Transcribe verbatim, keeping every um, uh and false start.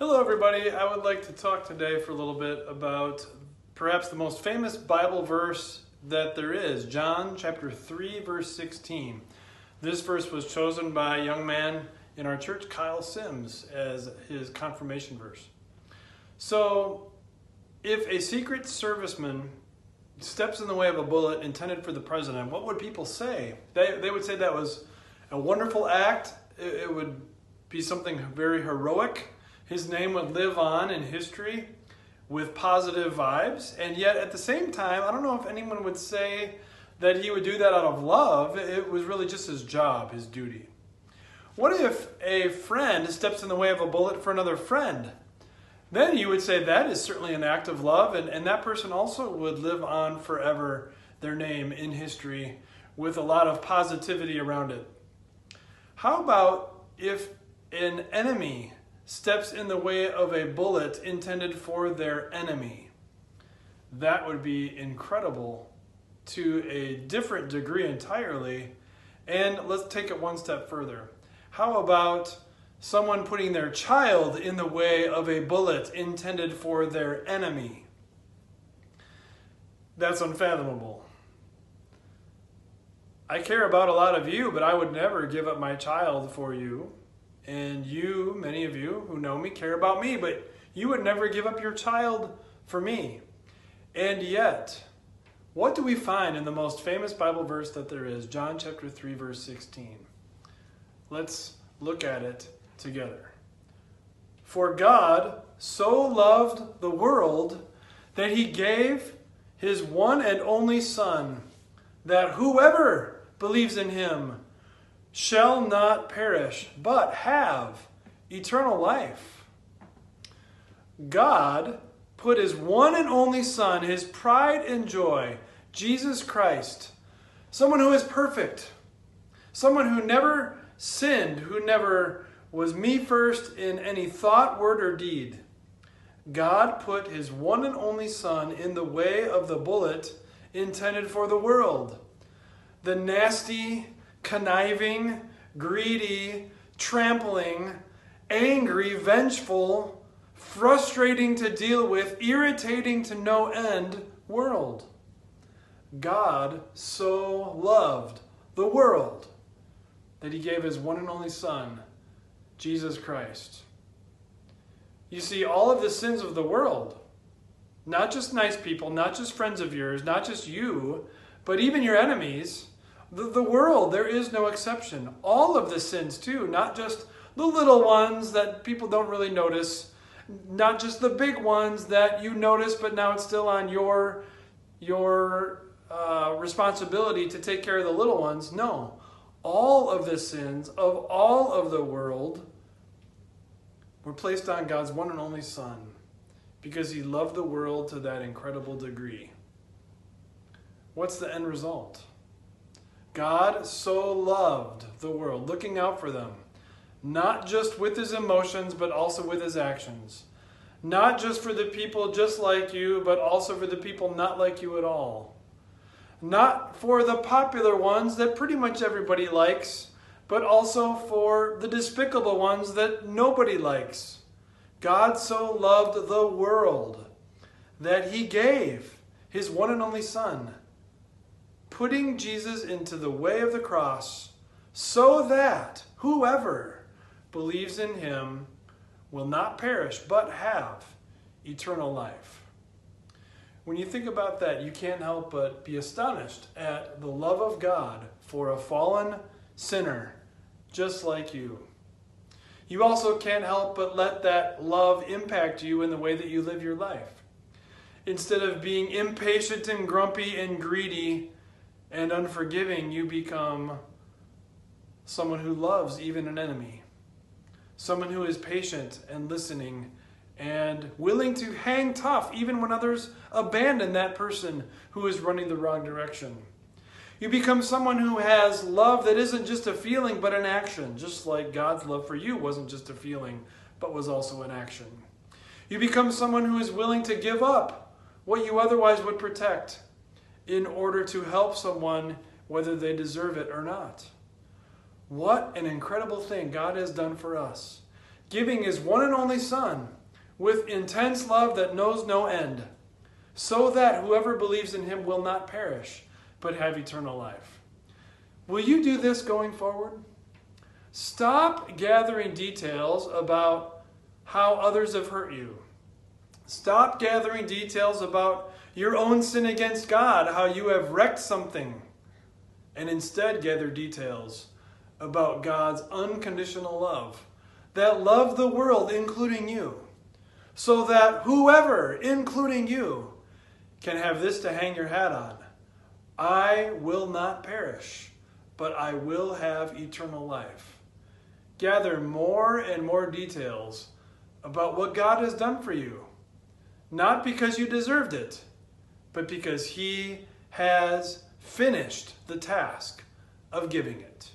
Hello everybody, I would like to talk today for a little bit about perhaps the most famous Bible verse that there is, John chapter three verse sixteen. This verse was chosen by a young man in our church, Kyle Sims, as his confirmation verse. So, if a Secret Serviceman steps in the way of a bullet intended for the president, what would people say? They, they would say that was a wonderful act, it, it would be something very heroic. His name would live on in history with positive vibes, and yet at the same time, I don't know if anyone would say that he would do that out of love. It was really just his job, his duty. What if a friend steps in the way of a bullet for another friend? Then you would say that is certainly an act of love, and, and that person also would live on forever, their name in history, with a lot of positivity around it. How about if an enemy steps in the way of a bullet intended for their enemy? That would be incredible to a different degree entirely. And let's take it one step further. How about someone putting their child in the way of a bullet intended for their enemy? That's unfathomable. I care about a lot of you, but I would never give up my child for you. And you, many of you who know me, care about me, but you would never give up your child for me. And yet, what do we find in the most famous Bible verse that there is? John chapter three, verse sixteen. Let's look at it together. For God so loved the world that he gave his one and only Son, that whoever believes in him shall not perish, but have eternal life. God put his one and only Son, his pride and joy, Jesus Christ, someone who is perfect, someone who never sinned, who never was me first in any thought, word, or deed. God put his one and only Son in the way of the bullet intended for the world. The nasty, conniving, greedy, trampling, angry, vengeful, frustrating to deal with, irritating to no end world. God so loved the world that he gave his one and only Son, Jesus Christ. You see, all of the sins of the world, not just nice people, not just friends of yours, not just you, but even your enemies, the world, there is no exception. All of the sins too, not just the little ones that people don't really notice, not just the big ones that you notice, but now it's still on your, your uh, responsibility to take care of the little ones. No, all of the sins of all of the world were placed on God's one and only Son because he loved the world to that incredible degree. What's the end result? God so loved the world, looking out for them, not just with his emotions, but also with his actions. Not just for the people just like you, but also for the people not like you at all. Not for the popular ones that pretty much everybody likes, but also for the despicable ones that nobody likes. God so loved the world that he gave his one and only Son, putting Jesus into the way of the cross so that whoever believes in him will not perish but have eternal life. When you think about that, you can't help but be astonished at the love of God for a fallen sinner just like you. You also can't help but let that love impact you in the way that you live your life. Instead of being impatient and grumpy and greedy and unforgiving, you become someone who loves even an enemy. Someone who is patient and listening and willing to hang tough even when others abandon that person who is running the wrong direction. You become someone who has love that isn't just a feeling but an action, just like God's love for you wasn't just a feeling but was also an action. You become someone who is willing to give up what you otherwise would protect in order to help someone, whether they deserve it or not. What an incredible thing God has done for us. giving his one and only Son with intense love that knows no end, so that whoever believes in him will not perish, but have eternal life. Will you do this going forward? Stop gathering details about how others have hurt you. Stop gathering details about your own sin against God, how you have wrecked something, and instead gather details about God's unconditional love that loved the world, including you, so that whoever, including you, can have this to hang your hat on. I will not perish, but I will have eternal life. Gather more and more details about what God has done for you, not because you deserved it, but because he has finished the task of giving it.